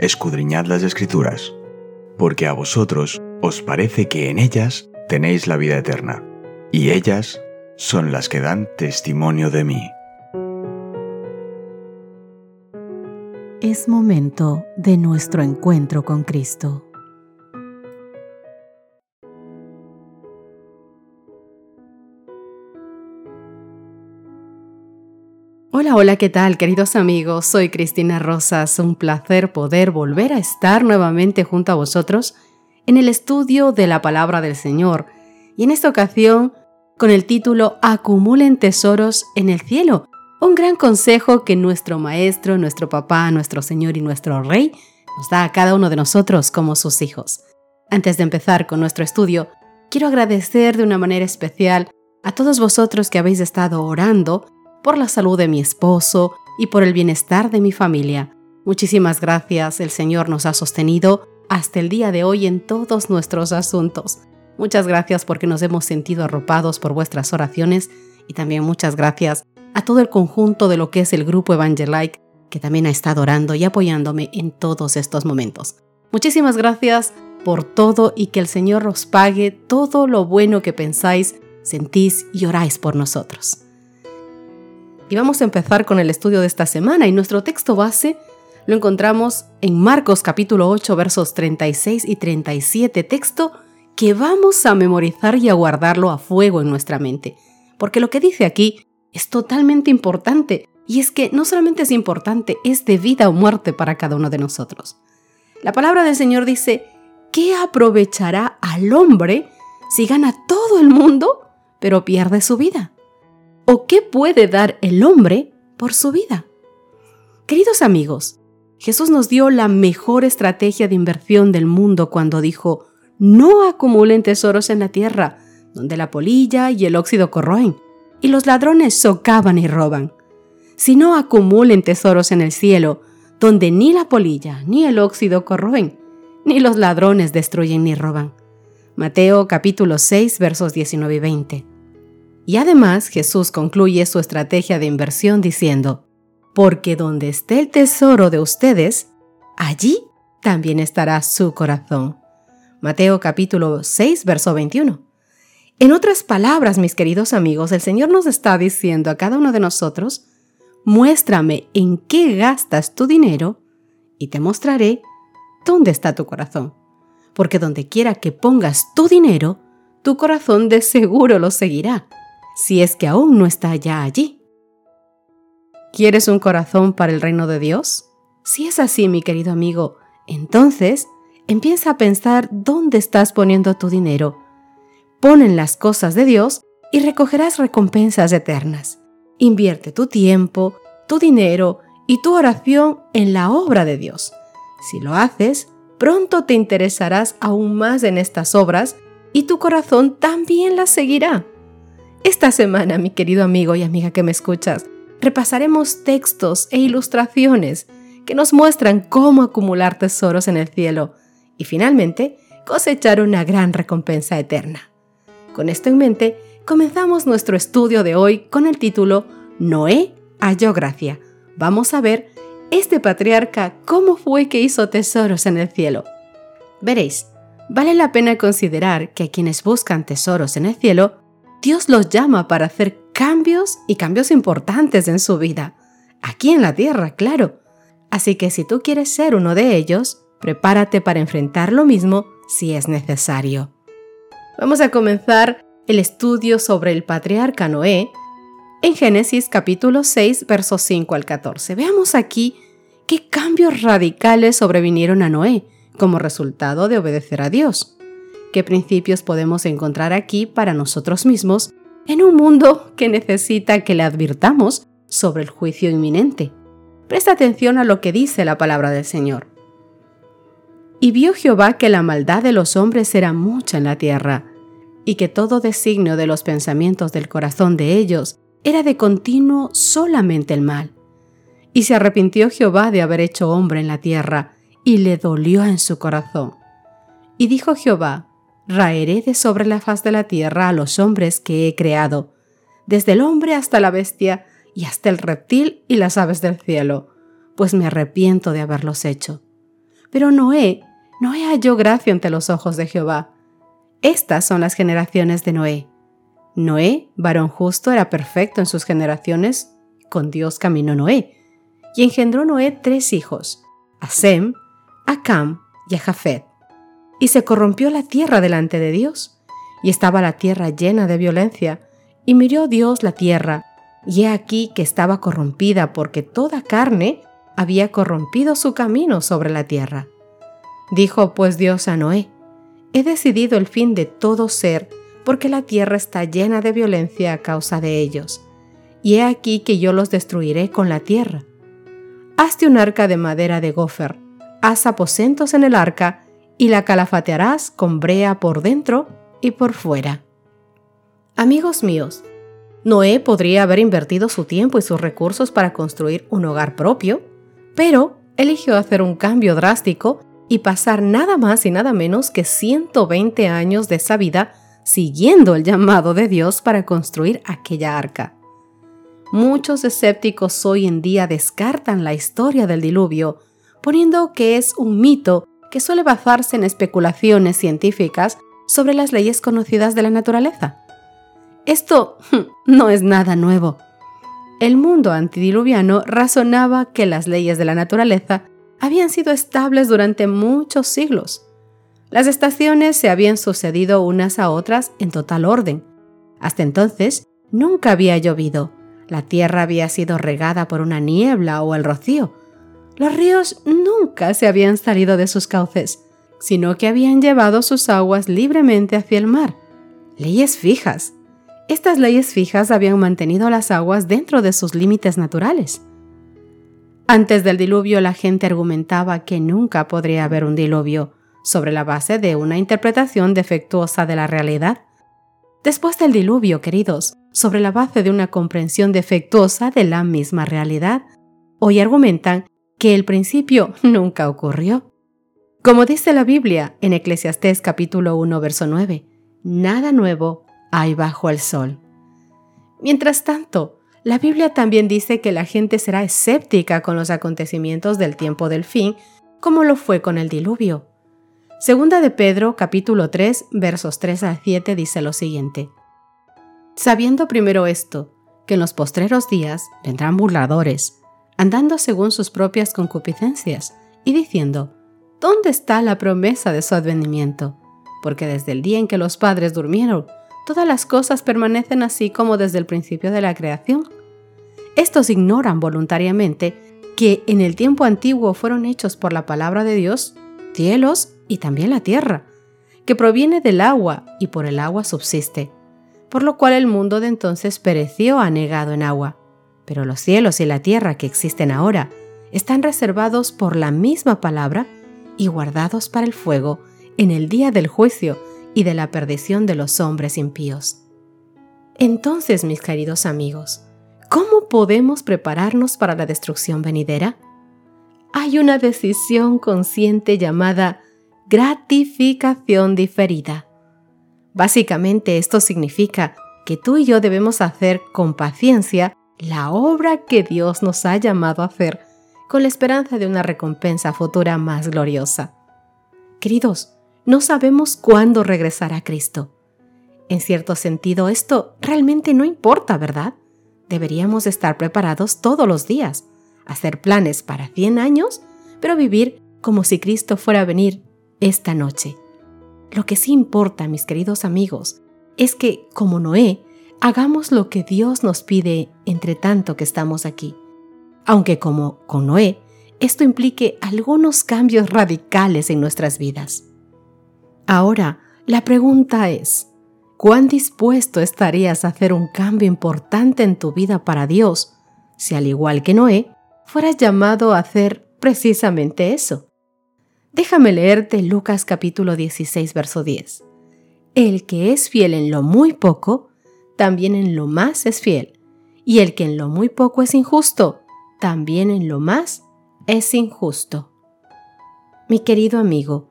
escudriñad las Escrituras, porque a vosotros os parece que en ellas tenéis la vida eterna, y ellas son las que dan testimonio de mí. Es momento de nuestro encuentro con Cristo. Hola, ¿qué tal, queridos amigos? Soy Cristina Rosas. Un placer poder volver a estar nuevamente junto a vosotros en el estudio de la Palabra del Señor. Y en esta ocasión, con el título Acumulen tesoros en el cielo, un gran consejo que nuestro Maestro, nuestro Papá, nuestro Señor y nuestro Rey nos da a cada uno de nosotros como sus hijos. Antes de empezar con nuestro estudio, quiero agradecer de una manera especial a todos vosotros que habéis estado orando por la salud de mi esposo y por el bienestar de mi familia. Muchísimas gracias, el Señor nos ha sostenido hasta el día de hoy en todos nuestros asuntos. Muchas gracias porque nos hemos sentido arropados por vuestras oraciones, y también muchas gracias a todo el conjunto de lo que es el grupo Evangelike, que también ha estado orando y apoyándome en todos estos momentos. Muchísimas gracias por todo, y que el Señor os pague todo lo bueno que pensáis, sentís y oráis por nosotros. Y vamos a empezar con el estudio de esta semana, y nuestro texto base lo encontramos en Marcos capítulo 8, versos 36 y 37, texto que vamos a memorizar y a guardarlo a fuego en nuestra mente, porque lo que dice aquí es totalmente importante, y es que no solamente es importante, es de vida o muerte para cada uno de nosotros. La palabra del Señor dice: ¿qué aprovechará al hombre si gana todo el mundo pero pierde su vida? ¿O qué puede dar el hombre por su vida? Queridos amigos, Jesús nos dio la mejor estrategia de inversión del mundo cuando dijo: no acumulen tesoros en la tierra, donde la polilla y el óxido corroen, y los ladrones socavan y roban, sino acumulen tesoros en el cielo, donde ni la polilla ni el óxido corroen, ni los ladrones destruyen ni roban. Mateo capítulo 6, versos 19 y 20. Y además Jesús concluye su estrategia de inversión diciendo: porque donde esté el tesoro de ustedes, allí también estará su corazón. Mateo capítulo 6, verso 21. En otras palabras, mis queridos amigos, el Señor nos está diciendo a cada uno de nosotros: muéstrame en qué gastas tu dinero y te mostraré dónde está tu corazón. Porque donde quiera que pongas tu dinero, tu corazón de seguro lo seguirá, si es que aún no está ya allí. ¿Quieres un corazón para el reino de Dios? Si es así, mi querido amigo, entonces empieza a pensar dónde estás poniendo tu dinero. Pon en las cosas de Dios y recogerás recompensas eternas. Invierte tu tiempo, tu dinero y tu oración en la obra de Dios. Si lo haces, pronto te interesarás aún más en estas obras y tu corazón también las seguirá. Esta semana, mi querido amigo y amiga que me escuchas, repasaremos textos e ilustraciones que nos muestran cómo acumular tesoros en el cielo y finalmente cosechar una gran recompensa eterna. Con esto en mente, comenzamos nuestro estudio de hoy con el título Noé halló gracia. Vamos a ver este patriarca cómo fue que hizo tesoros en el cielo. Veréis, vale la pena considerar que a quienes buscan tesoros en el cielo, Dios los llama para hacer cambios y cambios importantes en su vida, aquí en la tierra, claro. Así que si tú quieres ser uno de ellos, prepárate para enfrentar lo mismo si es necesario. Vamos a comenzar el estudio sobre el patriarca Noé en Génesis capítulo 6, versos 5 al 14. Veamos aquí qué cambios radicales sobrevinieron a Noé como resultado de obedecer a Dios. ¿Qué principios podemos encontrar aquí para nosotros mismos en un mundo que necesita que le advirtamos sobre el juicio inminente? Presta atención a lo que dice la palabra del Señor. Y vio Jehová que la maldad de los hombres era mucha en la tierra, y que todo designio de los pensamientos del corazón de ellos era de continuo solamente el mal. Y se arrepintió Jehová de haber hecho hombre en la tierra, y le dolió en su corazón. Y dijo Jehová: raeré de sobre la faz de la tierra a los hombres que he creado, desde el hombre hasta la bestia, y hasta el reptil y las aves del cielo, pues me arrepiento de haberlos hecho. Pero Noé halló gracia ante los ojos de Jehová. Estas son las generaciones de Noé. Noé, varón justo, era perfecto en sus generaciones. Con Dios caminó Noé. Y engendró Noé 3 hijos, a Sem, a Cam y a Jafet. Y se corrompió la tierra delante de Dios, y estaba la tierra llena de violencia, y miró Dios la tierra, y he aquí que estaba corrompida, porque toda carne había corrompido su camino sobre la tierra. Dijo pues Dios a Noé: he decidido el fin de todo ser, porque la tierra está llena de violencia a causa de ellos, y he aquí que yo los destruiré con la tierra. Hazte un arca de madera de gofer, haz aposentos en el arca, y la calafatearás con brea por dentro y por fuera. Amigos míos, Noé podría haber invertido su tiempo y sus recursos para construir un hogar propio, pero eligió hacer un cambio drástico y pasar nada más y nada menos que 120 años de esa vida siguiendo el llamado de Dios para construir aquella arca. Muchos escépticos hoy en día descartan la historia del diluvio, poniendo que es un mito que suele basarse en especulaciones científicas sobre las leyes conocidas de la naturaleza. Esto no es nada nuevo. El mundo antidiluviano razonaba que las leyes de la naturaleza habían sido estables durante muchos siglos. Las estaciones se habían sucedido unas a otras en total orden. Hasta entonces, nunca había llovido. La tierra había sido regada por una niebla o el rocío. Los ríos nunca se habían salido de sus cauces, sino que habían llevado sus aguas libremente hacia el mar. Leyes fijas. Estas leyes fijas habían mantenido las aguas dentro de sus límites naturales. Antes del diluvio, la gente argumentaba que nunca podría haber un diluvio, sobre la base de una interpretación defectuosa de la realidad. Después del diluvio, queridos, sobre la base de una comprensión defectuosa de la misma realidad, hoy argumentan que el principio nunca ocurrió. Como dice la Biblia en Eclesiastés capítulo 1, verso 9, nada nuevo hay bajo el sol. Mientras tanto, la Biblia también dice que la gente será escéptica con los acontecimientos del tiempo del fin, como lo fue con el diluvio. Segunda de Pedro capítulo 3, versos 3 al 7 dice lo siguiente: sabiendo primero esto, que en los postreros días vendrán burladores, andando según sus propias concupiscencias, y diciendo: ¿dónde está la promesa de su advenimiento? Porque desde el día en que los padres durmieron, todas las cosas permanecen así como desde el principio de la creación. Estos ignoran voluntariamente que en el tiempo antiguo fueron hechos por la palabra de Dios cielos y también la tierra, que proviene del agua y por el agua subsiste, por lo cual el mundo de entonces pereció anegado en agua. Pero los cielos y la tierra que existen ahora están reservados por la misma palabra y guardados para el fuego en el día del juicio y de la perdición de los hombres impíos. Entonces, mis queridos amigos, ¿cómo podemos prepararnos para la destrucción venidera? Hay una decisión consciente llamada gratificación diferida. Básicamente, esto significa que tú y yo debemos hacer con paciencia la obra que Dios nos ha llamado a hacer, con la esperanza de una recompensa futura más gloriosa. Queridos, no sabemos cuándo regresará Cristo. En cierto sentido, esto realmente no importa, ¿verdad? Deberíamos estar preparados todos los días, hacer planes para 100 años, pero vivir como si Cristo fuera a venir esta noche. Lo que sí importa, mis queridos amigos, es que, como Noé, hagamos lo que Dios nos pide entre tanto que estamos aquí. Aunque, como con Noé, esto implique algunos cambios radicales en nuestras vidas. Ahora, la pregunta es: ¿cuán dispuesto estarías a hacer un cambio importante en tu vida para Dios si, al igual que Noé, fueras llamado a hacer precisamente eso? Déjame leerte Lucas capítulo 16, verso 10. El que es fiel en lo muy poco, también en lo más es fiel. Y el que en lo muy poco es injusto, también en lo más es injusto. Mi querido amigo,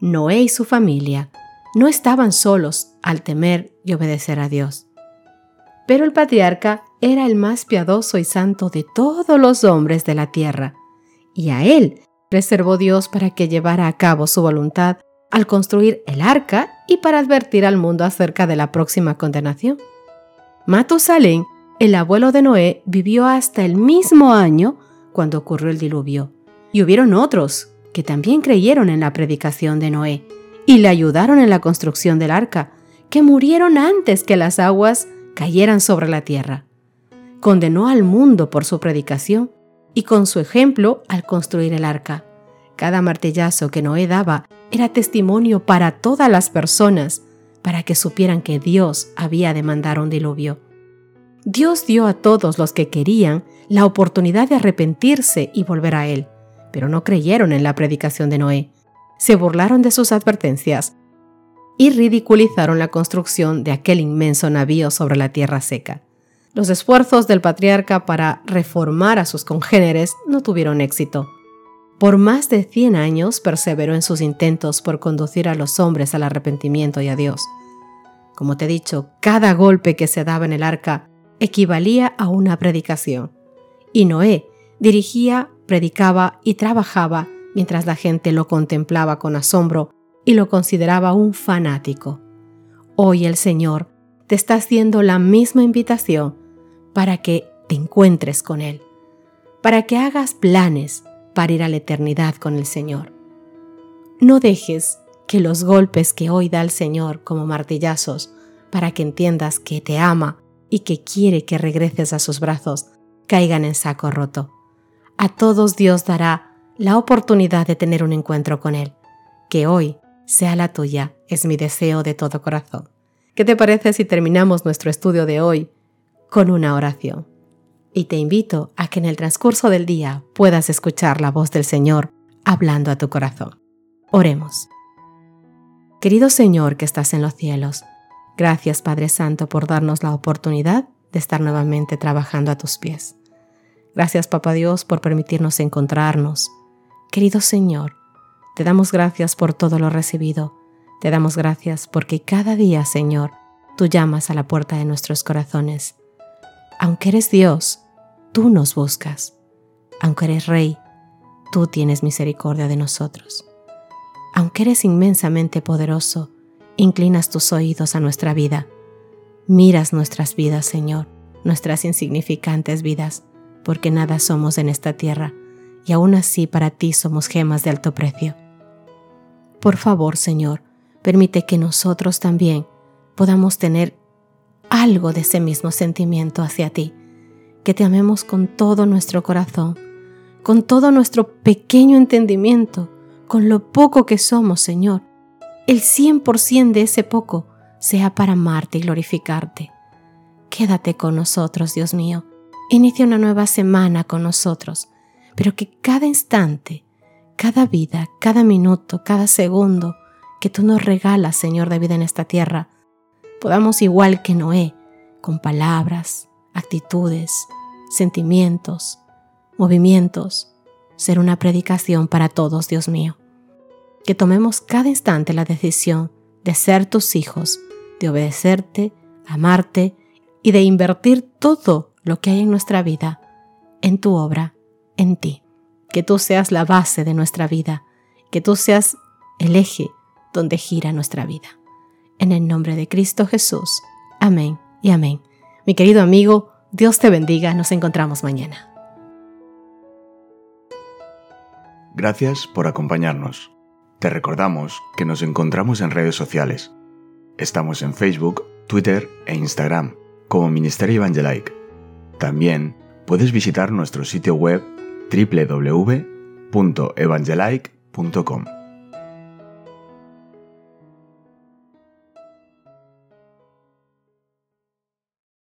Noé y su familia no estaban solos al temer y obedecer a Dios. Pero el patriarca era el más piadoso y santo de todos los hombres de la tierra, y a él reservó Dios para que llevara a cabo su voluntad al construir el arca y para advertir al mundo acerca de la próxima condenación. Matusalén, el abuelo de Noé, vivió hasta el mismo año cuando ocurrió el diluvio, y hubieron otros que también creyeron en la predicación de Noé y le ayudaron en la construcción del arca, que murieron antes que las aguas cayeran sobre la tierra. Condenó al mundo por su predicación y con su ejemplo al construir el arca. Cada martillazo que Noé daba era testimonio para todas las personas, para que supieran que Dios había de mandar un diluvio. Dios dio a todos los que querían la oportunidad de arrepentirse y volver a Él, pero no creyeron en la predicación de Noé. Se burlaron de sus advertencias y ridiculizaron la construcción de aquel inmenso navío sobre la tierra seca. Los esfuerzos del patriarca para reformar a sus congéneres no tuvieron éxito. Por más de 100 años perseveró en sus intentos por conducir a los hombres al arrepentimiento y a Dios. Como te he dicho, cada golpe que se daba en el arca equivalía a una predicación. Y Noé dirigía, predicaba y trabajaba mientras la gente lo contemplaba con asombro y lo consideraba un fanático. Hoy el Señor te está haciendo la misma invitación para que te encuentres con Él, para que hagas planes para ir a la eternidad con el Señor. No dejes que los golpes que hoy da el Señor como martillazos para que entiendas que te ama y que quiere que regreses a sus brazos caigan en saco roto. A todos Dios dará la oportunidad de tener un encuentro con Él. Que hoy sea la tuya, es mi deseo de todo corazón. ¿Qué te parece si terminamos nuestro estudio de hoy con una oración? Y te invito a que en el transcurso del día puedas escuchar la voz del Señor hablando a tu corazón. Oremos. Querido Señor que estás en los cielos, gracias Padre Santo por darnos la oportunidad de estar nuevamente trabajando a tus pies. Gracias Papá Dios por permitirnos encontrarnos. Querido Señor, te damos gracias por todo lo recibido. Te damos gracias porque cada día, Señor, tú llamas a la puerta de nuestros corazones. Aunque eres Dios, tú nos buscas. Aunque eres Rey, tú tienes misericordia de nosotros. Aunque eres inmensamente poderoso, inclinas tus oídos a nuestra vida. Miras nuestras vidas, Señor, nuestras insignificantes vidas, porque nada somos en esta tierra, y aún así para ti somos gemas de alto precio. Por favor, Señor, permite que nosotros también podamos tener algo de ese mismo sentimiento hacia ti, que te amemos con todo nuestro corazón, con todo nuestro pequeño entendimiento, con lo poco que somos, Señor. El 100% de ese poco sea para amarte y glorificarte. Quédate con nosotros, Dios mío. Inicia una nueva semana con nosotros, pero que cada instante, cada vida, cada minuto, cada segundo que tú nos regalas, Señor, de vida en esta tierra, podamos, igual que Noé, con palabras, actitudes, sentimientos, movimientos, ser una predicación para todos, Dios mío. Que tomemos cada instante la decisión de ser tus hijos, de obedecerte, amarte y de invertir todo lo que hay en nuestra vida, en tu obra, en ti. Que tú seas la base de nuestra vida, que tú seas el eje donde gira nuestra vida. En el nombre de Cristo Jesús. Amén y amén. Mi querido amigo, Dios te bendiga. Nos encontramos mañana. Gracias por acompañarnos. Te recordamos que nos encontramos en redes sociales. Estamos en Facebook, Twitter e Instagram como Ministerio Evangelike. También puedes visitar nuestro sitio web www.evangelike.com.